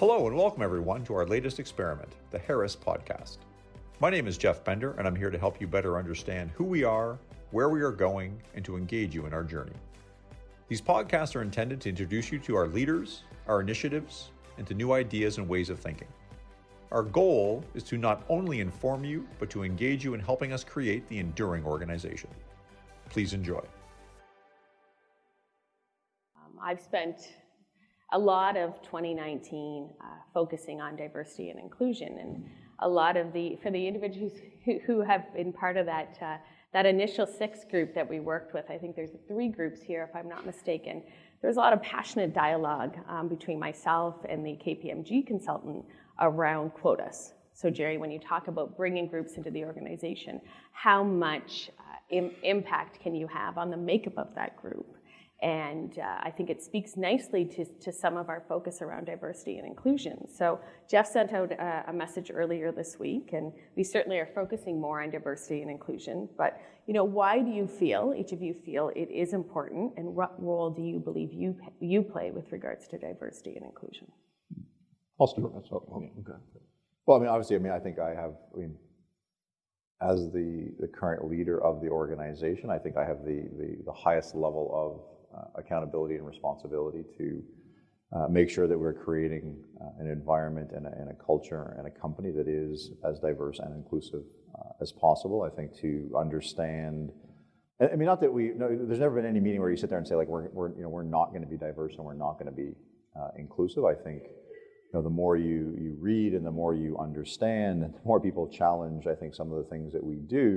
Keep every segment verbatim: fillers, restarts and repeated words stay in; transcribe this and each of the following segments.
Hello and welcome everyone to our latest experiment, the Harris Podcast. My name is Jeff Bender and I'm here to help you better understand who we are, where we are going, and to engage you in our journey. These podcasts are intended to introduce you to our leaders, our initiatives, and to new ideas and ways of thinking. Our goal is to not only inform you, but to engage you in helping us create the enduring organization. Please enjoy. Um, I've spent a lot of twenty nineteen uh, focusing on diversity and inclusion, and a lot of the, for the individuals who, who have been part of that uh, that initial six group that we worked with, I think there's three groups here if I'm not mistaken, there's a lot of passionate dialogue um, between myself and the K P M G consultant around quotas. So Jerry, when you talk about bringing groups into the organization, how much uh, im- impact can you have on the makeup of that group? And uh, I think it speaks nicely to, to some of our focus around diversity and inclusion. So Jeff sent out a, a message earlier this week, and we certainly are focusing more on diversity and inclusion. But, you know, why do you feel, each of you feel, it is important, and what role do you believe you you play with regards to diversity and inclusion? I'll start. Well, okay. Well, I mean, obviously, I mean, I think I have, I mean, as the, the current leader of the organization, I think I have the, the, the highest level of Uh, accountability and responsibility to uh, make sure that we're creating uh, an environment and a, and a culture and a company that is as diverse and inclusive uh, as possible. I think to understand, I mean, not that we, no, there's never been any meeting where you sit there and say like we're, we're you know we're not going to be diverse and we're not going to be uh, inclusive. I think you know the more you you read and the more you understand and the more people challenge, I think, some of the things that we do.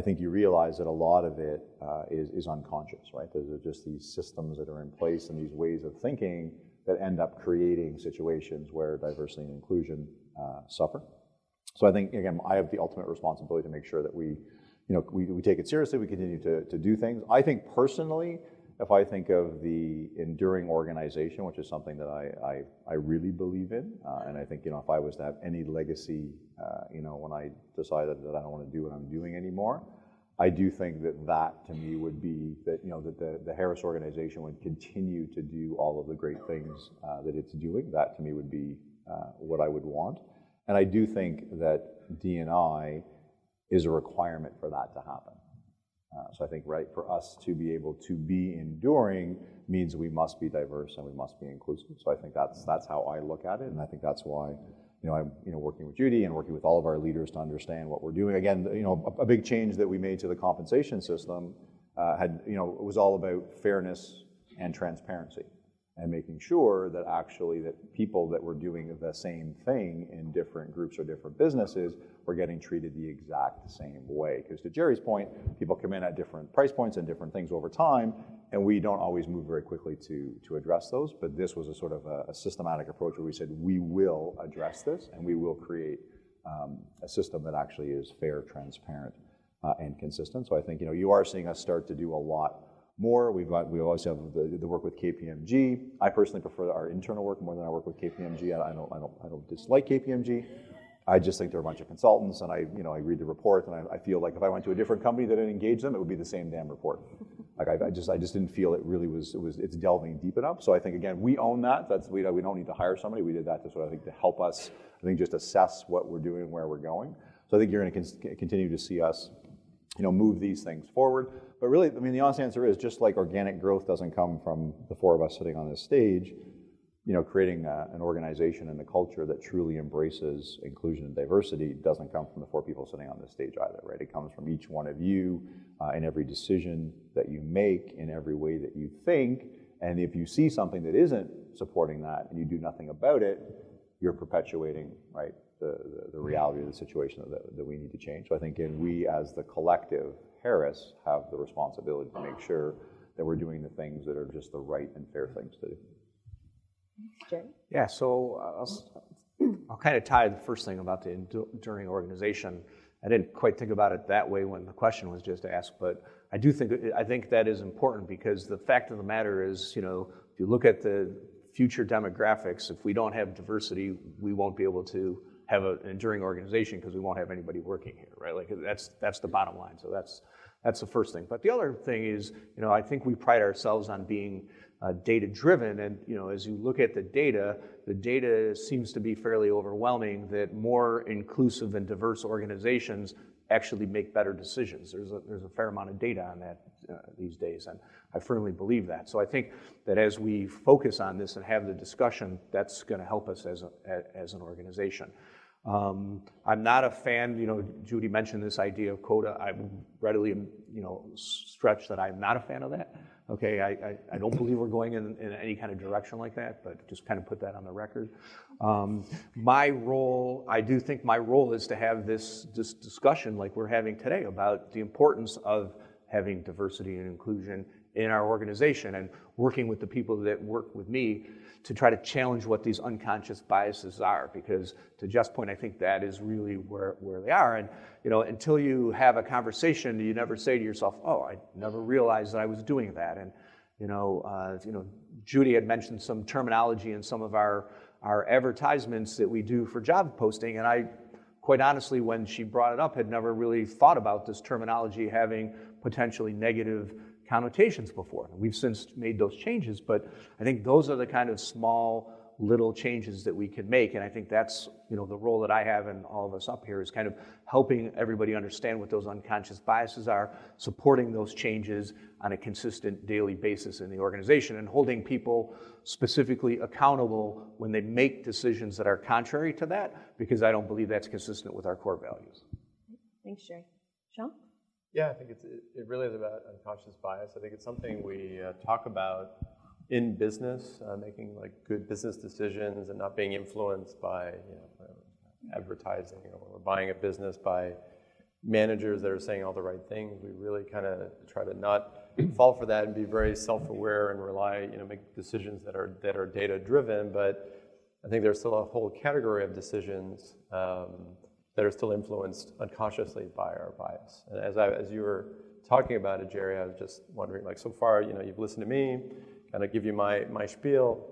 I think you realize that a lot of it uh, is, is unconscious, right? There's just these systems that are in place and these ways of thinking that end up creating situations where diversity and inclusion uh, suffer. So I think, again, I have the ultimate responsibility to make sure that we, you know, we, we take it seriously, we continue to, to do things. I think personally, if I think of the enduring organization, which is something that I, I, I really believe in, uh, and I think, you know, if I was to have any legacy, uh, you know, when I decided that I don't want to do what I'm doing anymore, I do think that that, to me, would be that, you know, that the, the Harris organization would continue to do all of the great things uh, that it's doing. That, to me, would be uh, what I would want. And I do think that D and I is a requirement for that to happen. Uh, so I think, right, for us to be able to be enduring means we must be diverse and we must be inclusive. So I think that's that's how I look at it, and I think that's why, you know, I'm you know working with Judy and working with all of our leaders to understand what we're doing. Again, you know, a, a big change that we made to the compensation system uh, had you know was all about fairness and transparency, and making sure that actually that people that were doing the same thing in different groups or different businesses were getting treated the exact same way. Because to Jerry's point, people come in at different price points and different things over time, and we don't always move very quickly to, to address those, but this was a sort of a, a systematic approach where we said, we will address this, and we will create um, a system that actually is fair, transparent, uh, and consistent. So I think, you know, you are seeing us start to do a lot more. We've got, we always have the, the work with K P M G. I personally prefer our internal work more than I work with K P M G. I don't, I don't, I don't dislike K P M G. I just think they're a bunch of consultants, and I, you know, I read the report, and I, I feel like if I went to a different company that didn't engage them, it would be the same damn report. Like I, I just, I just didn't feel it really was, it was, it's delving deep enough. So I think again, we own that. That's we, we don't need to hire somebody. We did that to sort of, I think, to help us, I think, just assess what we're doing and where we're going. So I think you're going to con- continue to see us, you know, move these things forward. But really, I mean, the honest answer is just like organic growth doesn't come from the four of us sitting on this stage, you know, creating a, an organization and a culture that truly embraces inclusion and diversity doesn't come from the four people sitting on this stage either, right? It comes from each one of you uh, in every decision that you make, in every way that you think. And if you see something that isn't supporting that and you do nothing about it, you're perpetuating, right, the, the, the reality of the situation that, that we need to change. So I think, and we as the collective, Harris, have the responsibility to make sure that we're doing the things that are just the right and fair things to do. Jerry? Yeah, so I'll, I'll kind of tie the first thing about the enduring organization. I didn't quite think about it that way when the question was just asked, but I do think I think that is important, because the fact of the matter is, you know, if you look at the future demographics, if we don't have diversity, we won't be able to have an enduring organization because we won't have anybody working here, right? Like that's that's the bottom line. So that's That's the first thing. But the other thing is, you know, I think we pride ourselves on being uh, data-driven. And, you know, as you look at the data, the data seems to be fairly overwhelming that more inclusive and diverse organizations actually make better decisions. There's a, there's a fair amount of data on that uh, these days, and I firmly believe that. So I think that as we focus on this and have the discussion, that's going to help us as a, as an organization. Um, I'm not a fan, you know, Judy mentioned this idea of quota. I readily, you know, stretch that I'm not a fan of that. Okay, I, I, I don't believe we're going in, in any kind of direction like that, but just kind of put that on the record. Um, my role, I do think my role is to have this, this discussion like we're having today about the importance of having diversity and inclusion in our organization and working with the people that work with me to try to challenge what these unconscious biases are, because to Jeff's point, I think that is really where, where they are. And you know, until you have a conversation, you never say to yourself, oh, I never realized that I was doing that. And you know, uh, you know, Judy had mentioned some terminology in some of our, our advertisements that we do for job posting, and I quite honestly, when she brought it up, had never really thought about this terminology having potentially negative connotations before. And we've since made those changes, but I think those are the kind of small little changes that we can make, and I think that's, you know, the role that I have and all of us up here is kind of helping everybody understand what those unconscious biases are, supporting those changes on a consistent daily basis in the organization, and holding people specifically accountable when they make decisions that are contrary to that, because I don't believe that's consistent with our core values. Thanks, Jerry. Sean? Yeah, I think it's, it really is about unconscious bias. I think it's something we uh, talk about in business, uh, making like good business decisions and not being influenced by, you know, advertising, you know, when we're buying a business by managers that are saying all the right things. We really kind of try to not fall for that and be very self-aware and rely, you know, make decisions that are that are data-driven. But I think there's still a whole category of decisions Um, that are still influenced unconsciously by our bias. And as I, as you were talking about it, Jerry, I was just wondering, like, so far, you know, you've listened to me, kind of give you my, my spiel,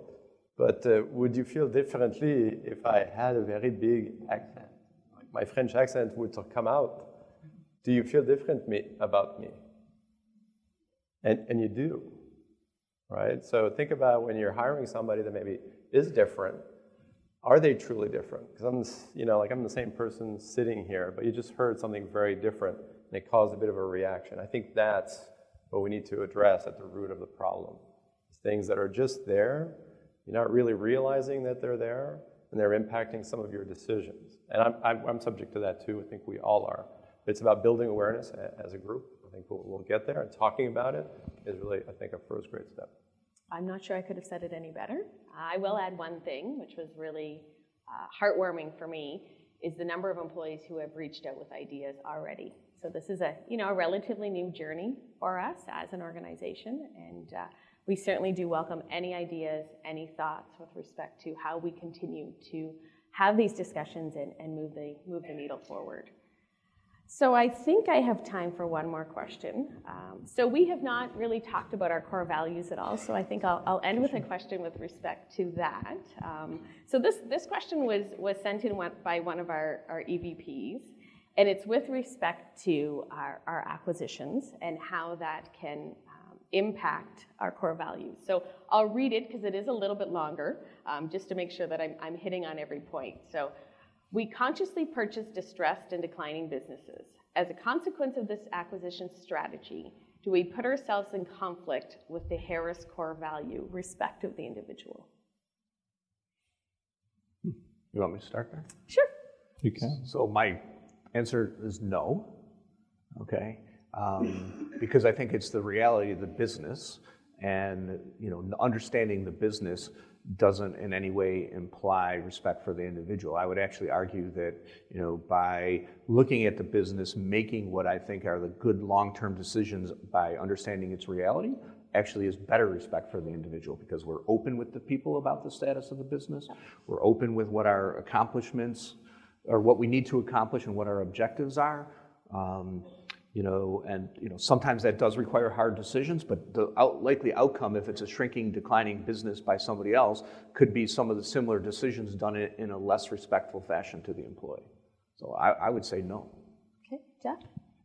but uh, would you feel differently if I had a very big accent? Like my French accent would come out. Do you feel different me, about me? And, and you do, right? So think about when you're hiring somebody that maybe is different. Are they truly different? Because I'm, you know, like I'm the same person sitting here, but you just heard something very different, and it caused a bit of a reaction. I think that's what we need to address at the root of the problem. It's things that are just there, you're not really realizing that they're there, and they're impacting some of your decisions. And I'm, I'm, I'm subject to that too. I think we all are. It's about building awareness as a group. I think we'll, we'll get there, and talking about it is really, I think, a first great step. I'm not sure I could have said it any better. I will add one thing, which was really uh, heartwarming for me, is the number of employees who have reached out with ideas already. So this is a, you know, a relatively new journey for us as an organization, and uh, we certainly do welcome any ideas, any thoughts with respect to how we continue to have these discussions and, and move the move the needle forward. So I think I have time for one more question. Um, so we have not really talked about our core values at all, so I think I'll, I'll end with a question with respect to that. Um, so this, this question was, was sent in one, by one of our, our E V Ps, and it's with respect to our, our acquisitions and how that can um, impact our core values. So I'll read it because it is a little bit longer, um, just to make sure that I'm, I'm hitting on every point. So. We consciously purchased distressed and declining businesses. As a consequence of this acquisition strategy, do we put ourselves in conflict with the Harris core value, respect of the individual? You want me to start there? Sure. You can. So my answer is no, okay? Um, because I think it's the reality of the business, and you know, understanding the business doesn't in any way imply respect for the individual. I would actually argue that, you know, by looking at the business, making what I think are the good long-term decisions by understanding its reality actually is better respect for the individual, because we're open with the people about the status of the business. We're open with what our accomplishments or what we need to accomplish and what our objectives are. Um, You know, and you know, sometimes that does require hard decisions, but the out, likely outcome, if it's a shrinking, declining business by somebody else, could be some of the similar decisions done in, in a less respectful fashion to the employee. So I, I would say no. Okay, Jeff?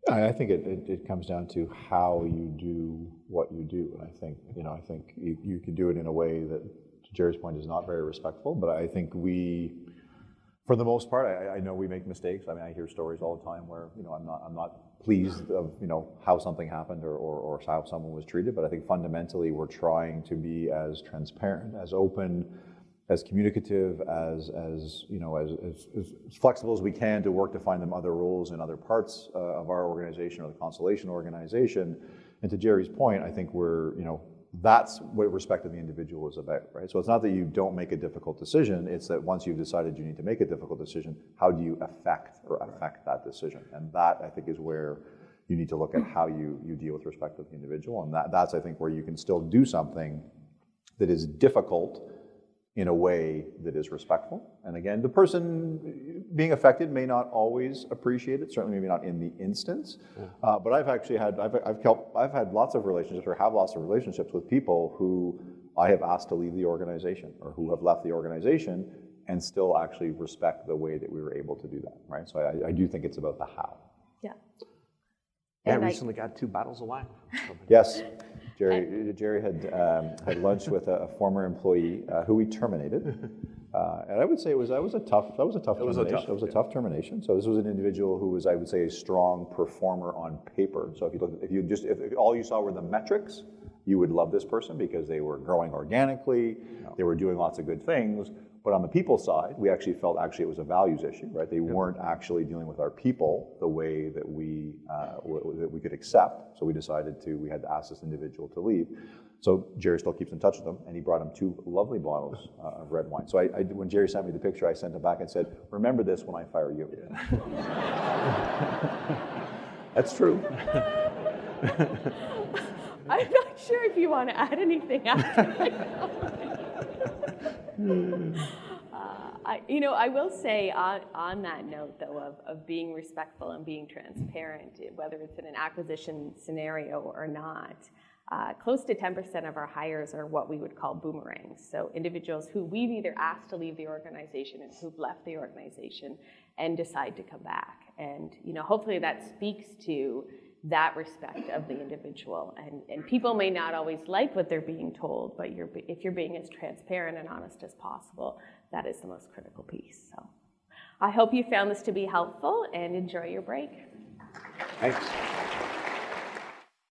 I think it, it, it comes down to how you do what you do. And I think, you know, I think you, you can do it in a way that, to Jerry's point, is not very respectful, but I think we, for the most part, I, I know we make mistakes. I mean, I hear stories all the time where, you know, I'm not, I'm not pleased of, you know, how something happened or, or, or how someone was treated, but I think fundamentally we're trying to be as transparent, as open, as communicative, as as you know, as, as, as flexible as we can to work to find them other roles in other parts uh, of our organization or the Constellation organization. And to Jerry's point, I think we're, you know, that's what respect of the individual is about, right? So it's not that you don't make a difficult decision, it's that once you've decided you need to make a difficult decision, how do you affect or affect that decision? And that, I think, is where you need to look at how you, you deal with respect of the individual. And that, that's, I think, where you can still do something that is difficult in a way that is respectful. And again, the person being affected may not always appreciate it, certainly maybe not in the instance, yeah. uh, but I've actually had, I've, I've, helped, I've had lots of relationships or have lots of relationships with people who I have asked to leave the organization or who have left the organization and still actually respect the way that we were able to do that, right? So I, I do think it's about the how. Yeah. Yeah, and I recently I... got two bottles of wine. Yes. Jerry, Jerry had um, had lunch with a, a former employee uh, who we terminated, uh, and I would say it was that was a tough that was a tough it termination. Was a tough, it was a yeah. tough termination. So this was an individual who was, I would say, a strong performer on paper. So if you looked, if you just if, if all you saw were the metrics, you would love this person because they were growing organically, no. they were doing lots of good things. But on the people side, we actually felt actually it was a values issue, right? They weren't actually dealing with our people the way that we uh, w- that we could accept. So we decided to, we had to ask this individual to leave. So Jerry still keeps in touch with them, and he brought him two lovely bottles uh, of red wine. So I, I, when Jerry sent me the picture, I sent him back and said, remember this when I fire you. Yeah. That's true. I'm not sure if you want to add anything after that. uh, I, you know, I will say on, on that note, though, of, of being respectful and being transparent, whether it's in an acquisition scenario or not, uh, close to ten percent of our hires are what we would call boomerangs. So individuals who we've either asked to leave the organization and who've left the organization and decide to come back. And, you know, hopefully that speaks to that respect of the individual, and, and people may not always like what they're being told, but you're, if you're being as transparent and honest as possible, that is the most critical piece. So I hope you found this to be helpful and enjoy your break. Thanks.